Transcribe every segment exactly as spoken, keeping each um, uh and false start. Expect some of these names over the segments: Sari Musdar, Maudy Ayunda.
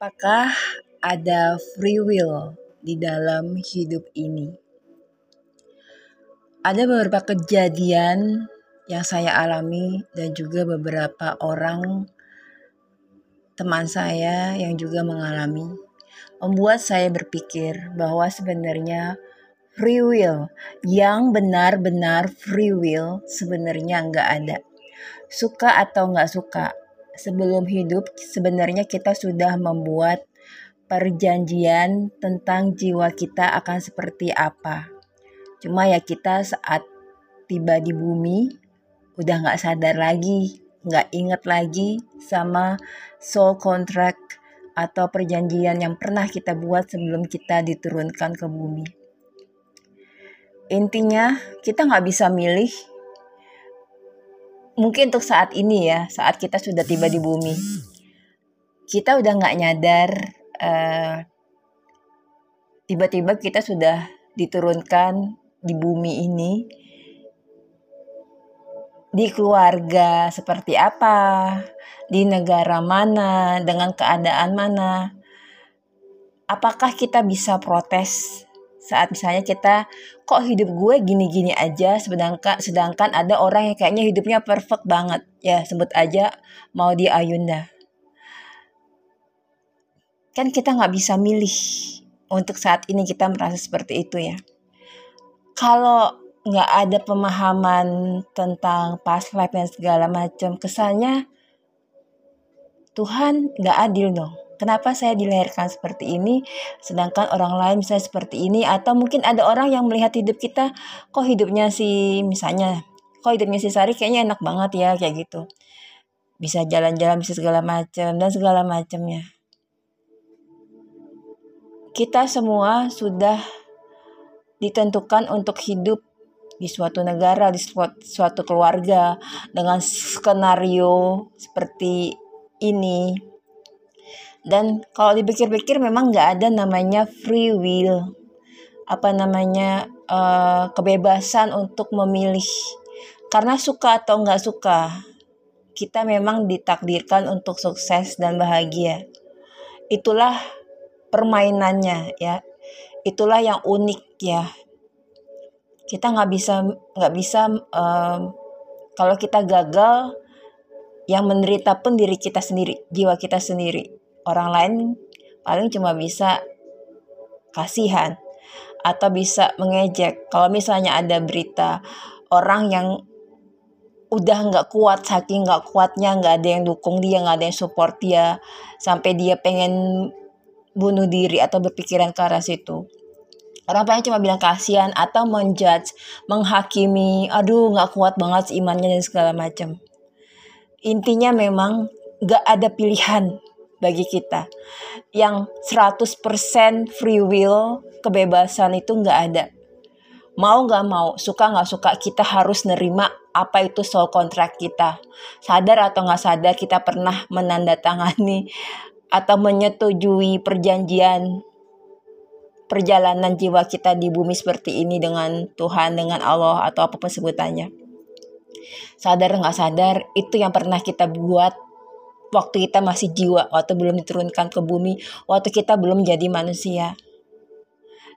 Apakah ada free will di dalam hidup ini? Ada beberapa kejadian yang saya alami dan juga beberapa orang teman saya yang juga mengalami, membuat saya berpikir bahwa sebenarnya free will, yang benar-benar free will sebenarnya nggak ada. Suka atau nggak suka, sebelum hidup sebenarnya kita sudah membuat perjanjian tentang jiwa kita akan seperti apa. Cuma ya kita saat tiba di bumi udah nggak sadar lagi, nggak ingat lagi sama soul contract atau perjanjian yang pernah kita buat sebelum kita diturunkan ke bumi. Intinya kita nggak bisa milih, mungkin untuk saat ini ya, saat kita sudah tiba di bumi, kita udah nggak nyadar uh, tiba-tiba kita sudah diturunkan di bumi ini, di keluarga seperti apa, di negara mana, dengan keadaan mana. Apakah kita bisa protes? Saat misalnya kita, kok hidup gue gini-gini aja, sedangkan, sedangkan ada orang yang kayaknya hidupnya perfect banget. Ya, sebut aja Maudy Ayunda. Kan kita gak bisa milih untuk saat ini kita merasa seperti itu ya. Kalau gak ada pemahaman tentang past life dan segala macam, kesannya Tuhan gak adil dong. Kenapa saya dilahirkan seperti ini, sedangkan orang lain misalnya seperti ini. Atau mungkin ada orang yang melihat hidup kita, kok hidupnya si misalnya, kok hidupnya si Sari kayaknya enak banget ya, kayak gitu. Bisa jalan-jalan, bisa segala macam dan segala macamnya. Kita semua sudah ditentukan untuk hidup di suatu negara, di suatu keluarga, dengan skenario seperti ini. Dan kalau dipikir-pikir memang gak ada namanya free will. Apa namanya, uh, kebebasan untuk memilih. Karena suka atau gak suka, kita memang ditakdirkan untuk sukses dan bahagia. Itulah permainannya ya. Itulah yang unik ya. Kita gak bisa, gak bisa uh, kalau kita gagal, yang menderita pun diri kita sendiri, jiwa kita sendiri. Orang lain paling cuma bisa kasihan atau bisa mengejek. Kalau misalnya ada berita orang yang udah nggak kuat, saking nggak kuatnya nggak ada yang dukung dia, nggak ada yang support dia, sampai dia pengen bunuh diri atau berpikiran ke arah situ. Orang paling cuma bilang kasihan atau menjudge, menghakimi. Aduh, nggak kuat banget imannya dan segala macam. Intinya memang nggak ada pilihan bagi kita. Yang seratus persen free will, kebebasan itu nggak ada. Mau nggak mau, suka nggak suka, kita harus nerima apa itu soul contract kita. Sadar atau nggak sadar, kita pernah menandatangani atau menyetujui perjanjian perjalanan jiwa kita di bumi seperti ini dengan Tuhan, dengan Allah, atau apapun sebutannya. Sadar nggak sadar, itu yang pernah kita buat waktu kita masih jiwa, waktu belum diturunkan ke bumi, waktu kita belum jadi manusia.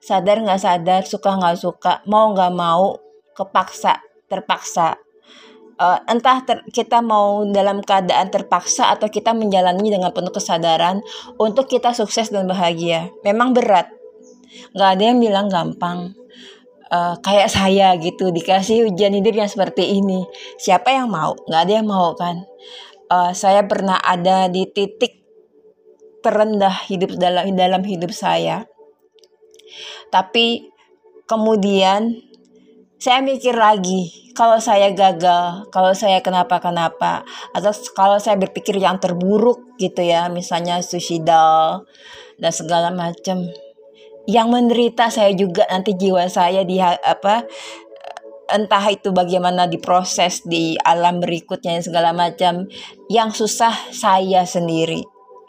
Sadar nggak sadar, suka nggak suka, mau nggak mau, kepaksa, terpaksa. Uh, entah ter- kita mau dalam keadaan terpaksa atau kita menjalaninya dengan penuh kesadaran untuk kita sukses dan bahagia. Memang berat, nggak ada yang bilang gampang. Uh, kayak saya gitu, dikasih ujian hidup yang seperti ini. Siapa yang mau? Nggak ada yang mau kan? Uh, saya pernah ada di titik terendah hidup dalam dalam hidup saya. Tapi kemudian saya mikir lagi, kalau saya gagal, kalau saya kenapa-kenapa, atau kalau saya berpikir yang terburuk gitu ya, misalnya suicidal dan segala macam. Yang menderita saya juga nanti, jiwa saya di apa? Entah itu bagaimana diproses di alam berikutnya dan segala macam. Yang susah saya sendiri.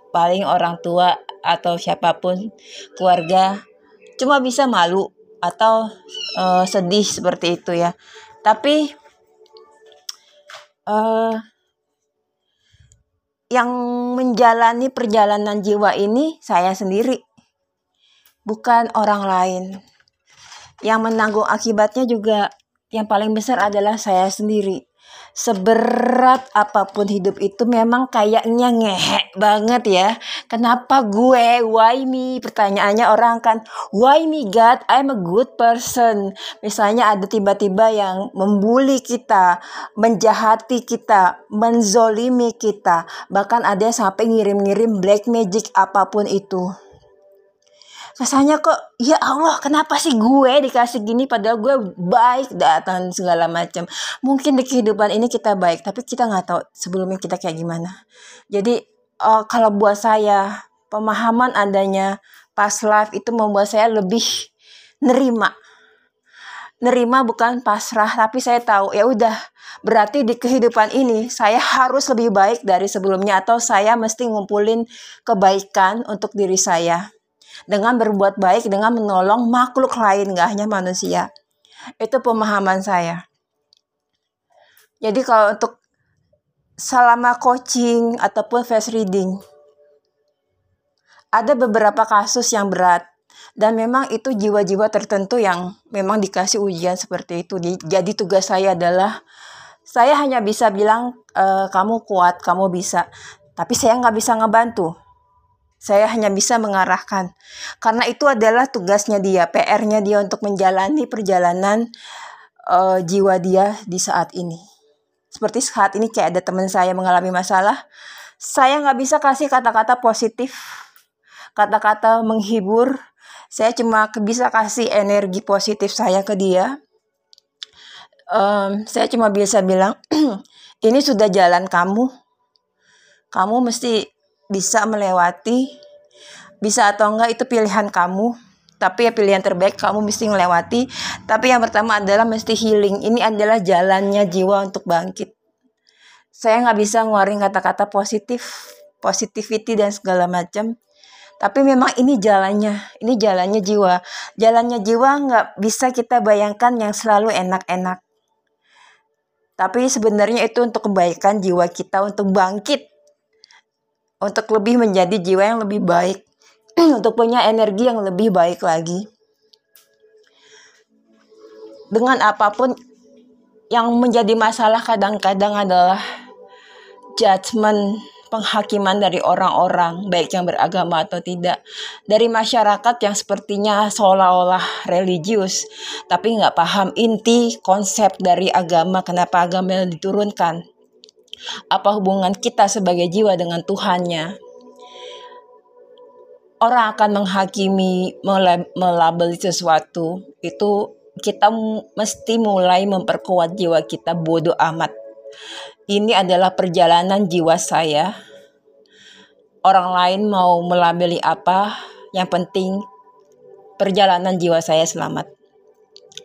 Paling orang tua atau siapapun keluarga cuma bisa malu atau uh, sedih seperti itu ya. Tapi uh, yang menjalani perjalanan jiwa ini saya sendiri, bukan orang lain. Yang menanggung akibatnya juga yang paling besar adalah saya sendiri. Seberat apapun hidup itu memang kayaknya ngehek banget ya. Kenapa gue? Why me? Pertanyaannya orang kan, why me God? I'm a good person. Misalnya ada tiba-tiba yang membuli kita, menjahati kita, menzolimi kita. Bahkan ada yang sampai ngirim-ngirim black magic apapun itu. Rasanya kok ya Allah, kenapa sih gue dikasih gini padahal gue baik dan segala macam. Mungkin di kehidupan ini kita baik tapi kita nggak tahu sebelumnya kita kayak gimana. Jadi uh, kalau buat saya pemahaman adanya past life itu membuat saya lebih nerima. Nerima bukan pasrah, tapi saya tahu ya udah berarti di kehidupan ini saya harus lebih baik dari sebelumnya atau saya mesti ngumpulin kebaikan untuk diri saya. Dengan berbuat baik, dengan menolong makhluk lain, gak hanya manusia. Itu pemahaman saya. Jadi kalau untuk selama coaching ataupun face reading, ada beberapa kasus yang berat. Dan memang itu jiwa-jiwa tertentu yang memang dikasih ujian seperti itu. Jadi tugas saya adalah, saya hanya bisa bilang, e, kamu kuat, kamu bisa. Tapi saya gak bisa ngebantu. Saya hanya bisa mengarahkan. Karena itu adalah tugasnya dia, P R-nya dia untuk menjalani perjalanan uh, jiwa dia di saat ini. Seperti saat ini kayak ada teman saya mengalami masalah. Saya nggak bisa kasih kata-kata positif, kata-kata menghibur. Saya cuma bisa kasih energi positif saya ke dia. Um, saya cuma bisa bilang, ini sudah jalan kamu. Kamu mesti bisa melewati, bisa atau enggak itu pilihan kamu, tapi ya pilihan terbaik kamu mesti melewati. Tapi yang pertama adalah mesti healing, ini adalah jalannya jiwa untuk bangkit. Saya nggak bisa ngeluarin kata-kata positif, positivity dan segala macam, tapi memang ini jalannya, ini jalannya jiwa. Jalannya jiwa nggak bisa kita bayangkan yang selalu enak-enak, tapi sebenarnya itu untuk kebaikan jiwa kita, untuk bangkit, untuk lebih menjadi jiwa yang lebih baik, untuk punya energi yang lebih baik lagi. Dengan apapun yang menjadi masalah kadang-kadang adalah judgement, penghakiman dari orang-orang, baik yang beragama atau tidak, dari masyarakat yang sepertinya seolah-olah religius, tapi nggak paham inti konsep dari agama, kenapa agama diturunkan. Apa hubungan kita sebagai jiwa dengan Tuhannya? Orang akan menghakimi, melabeli sesuatu. Itu kita mesti mulai memperkuat jiwa kita, bodoh amat. Ini adalah perjalanan jiwa saya. Orang lain mau melabeli apa, yang penting perjalanan jiwa saya selamat.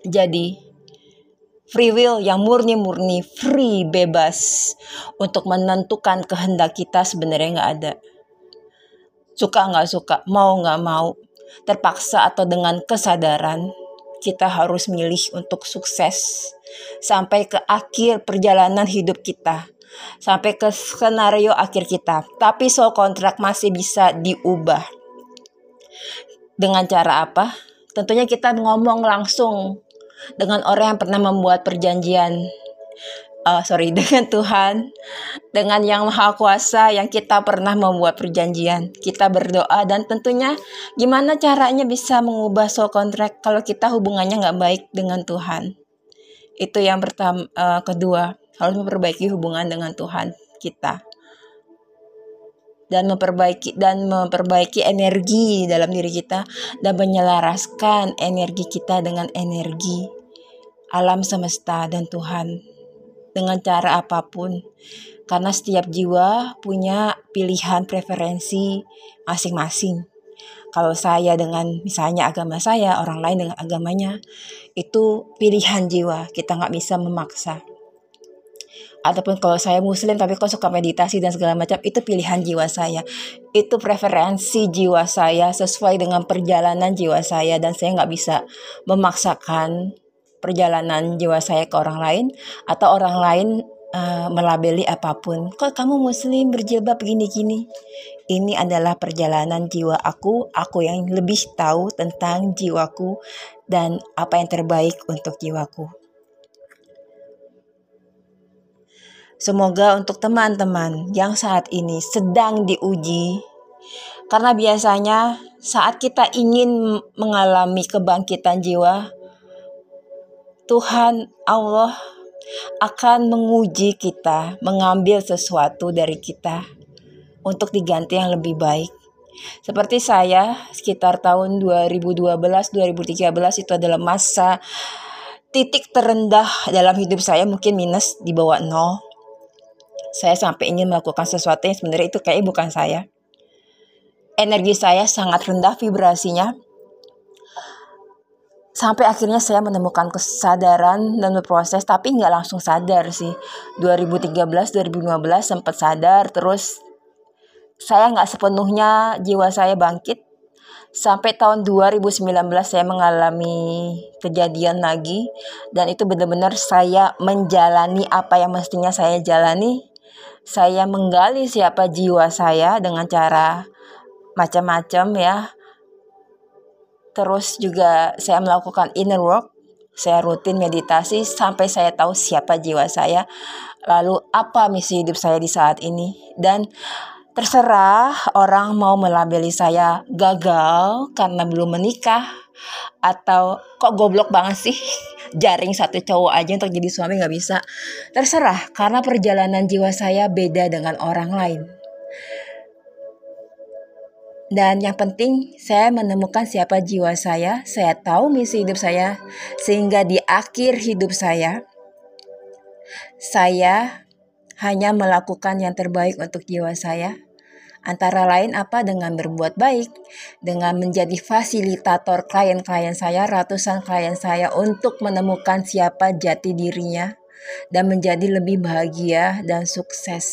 Jadi free will yang murni-murni, free, bebas untuk menentukan kehendak kita sebenarnya nggak ada. Suka nggak suka, mau nggak mau, terpaksa atau dengan kesadaran, kita harus milih untuk sukses sampai ke akhir perjalanan hidup kita, sampai ke skenario akhir kita. Tapi soal kontrak masih bisa diubah. Dengan cara apa? Tentunya kita ngomong langsung dengan orang yang pernah membuat perjanjian, uh, sorry, dengan Tuhan, dengan Yang Maha Kuasa yang kita pernah membuat perjanjian. Kita berdoa dan tentunya gimana caranya bisa mengubah soul contract kalau kita hubungannya nggak baik dengan Tuhan. Itu yang pertama. Uh, kedua, harus memperbaiki hubungan dengan Tuhan kita dan memperbaiki dan memperbaiki energi dalam diri kita dan menyelaraskan energi kita dengan energi alam semesta dan Tuhan dengan cara apapun, karena setiap jiwa punya pilihan preferensi masing-masing. Kalau saya dengan misalnya agama saya, orang lain dengan agamanya, itu pilihan jiwa, kita nggak bisa memaksa. Ataupun kalau saya muslim tapi kok suka meditasi dan segala macam, itu pilihan jiwa saya, itu preferensi jiwa saya sesuai dengan perjalanan jiwa saya, dan saya nggak bisa memaksakan perjalanan jiwa saya ke orang lain atau orang lain uh, melabeli apapun. Kok kamu muslim berjilbab gini-gini? Ini adalah perjalanan jiwa aku. Aku yang lebih tahu tentang jiwaku dan apa yang terbaik untuk jiwaku. Semoga untuk teman-teman yang saat ini sedang diuji, karena biasanya saat kita ingin mengalami kebangkitan jiwa, Tuhan Allah akan menguji kita, mengambil sesuatu dari kita untuk diganti yang lebih baik. Seperti saya, sekitar tahun dua ribu dua belas dua ribu tiga belas itu adalah masa titik terendah dalam hidup saya, mungkin minus di bawah nol. Saya sampai ingin melakukan sesuatu yang sebenarnya itu kayaknya bukan saya. Energi saya sangat rendah vibrasinya. Sampai akhirnya saya menemukan kesadaran dan berproses, tapi nggak langsung sadar sih. dua ribu tiga belas dua ribu lima belas sempat sadar, terus saya nggak sepenuhnya jiwa saya bangkit. Sampai tahun dua ribu sembilan belas saya mengalami kejadian lagi. Dan itu benar-benar saya menjalani apa yang mestinya saya jalani. Saya menggali siapa jiwa saya dengan cara macam-macam ya. Terus juga saya melakukan inner work. Saya rutin meditasi sampai saya tahu siapa jiwa saya. Lalu apa misi hidup saya di saat ini. Dan terserah orang mau melabeli saya gagal karena belum menikah, atau kok goblok banget sih jaring satu cowok aja untuk jadi suami gak bisa. Terserah, karena perjalanan jiwa saya beda dengan orang lain. Dan yang penting saya menemukan siapa jiwa saya. Saya tahu misi hidup saya. Sehingga di akhir hidup saya, saya hanya melakukan yang terbaik untuk jiwa saya. Antara lain apa? Dengan berbuat baik, dengan menjadi fasilitator klien-klien saya, ratusan klien saya, untuk menemukan siapa jati dirinya dan menjadi lebih bahagia dan sukses.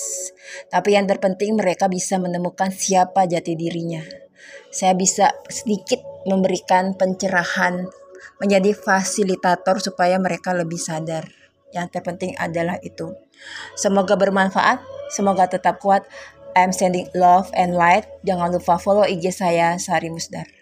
Tapi yang terpenting mereka bisa menemukan siapa jati dirinya. Saya bisa sedikit memberikan pencerahan, menjadi fasilitator supaya mereka lebih sadar. Yang terpenting adalah itu. Semoga bermanfaat, semoga tetap kuat. I'm sending love and light. Jangan lupa follow I G saya, Sari Musdar.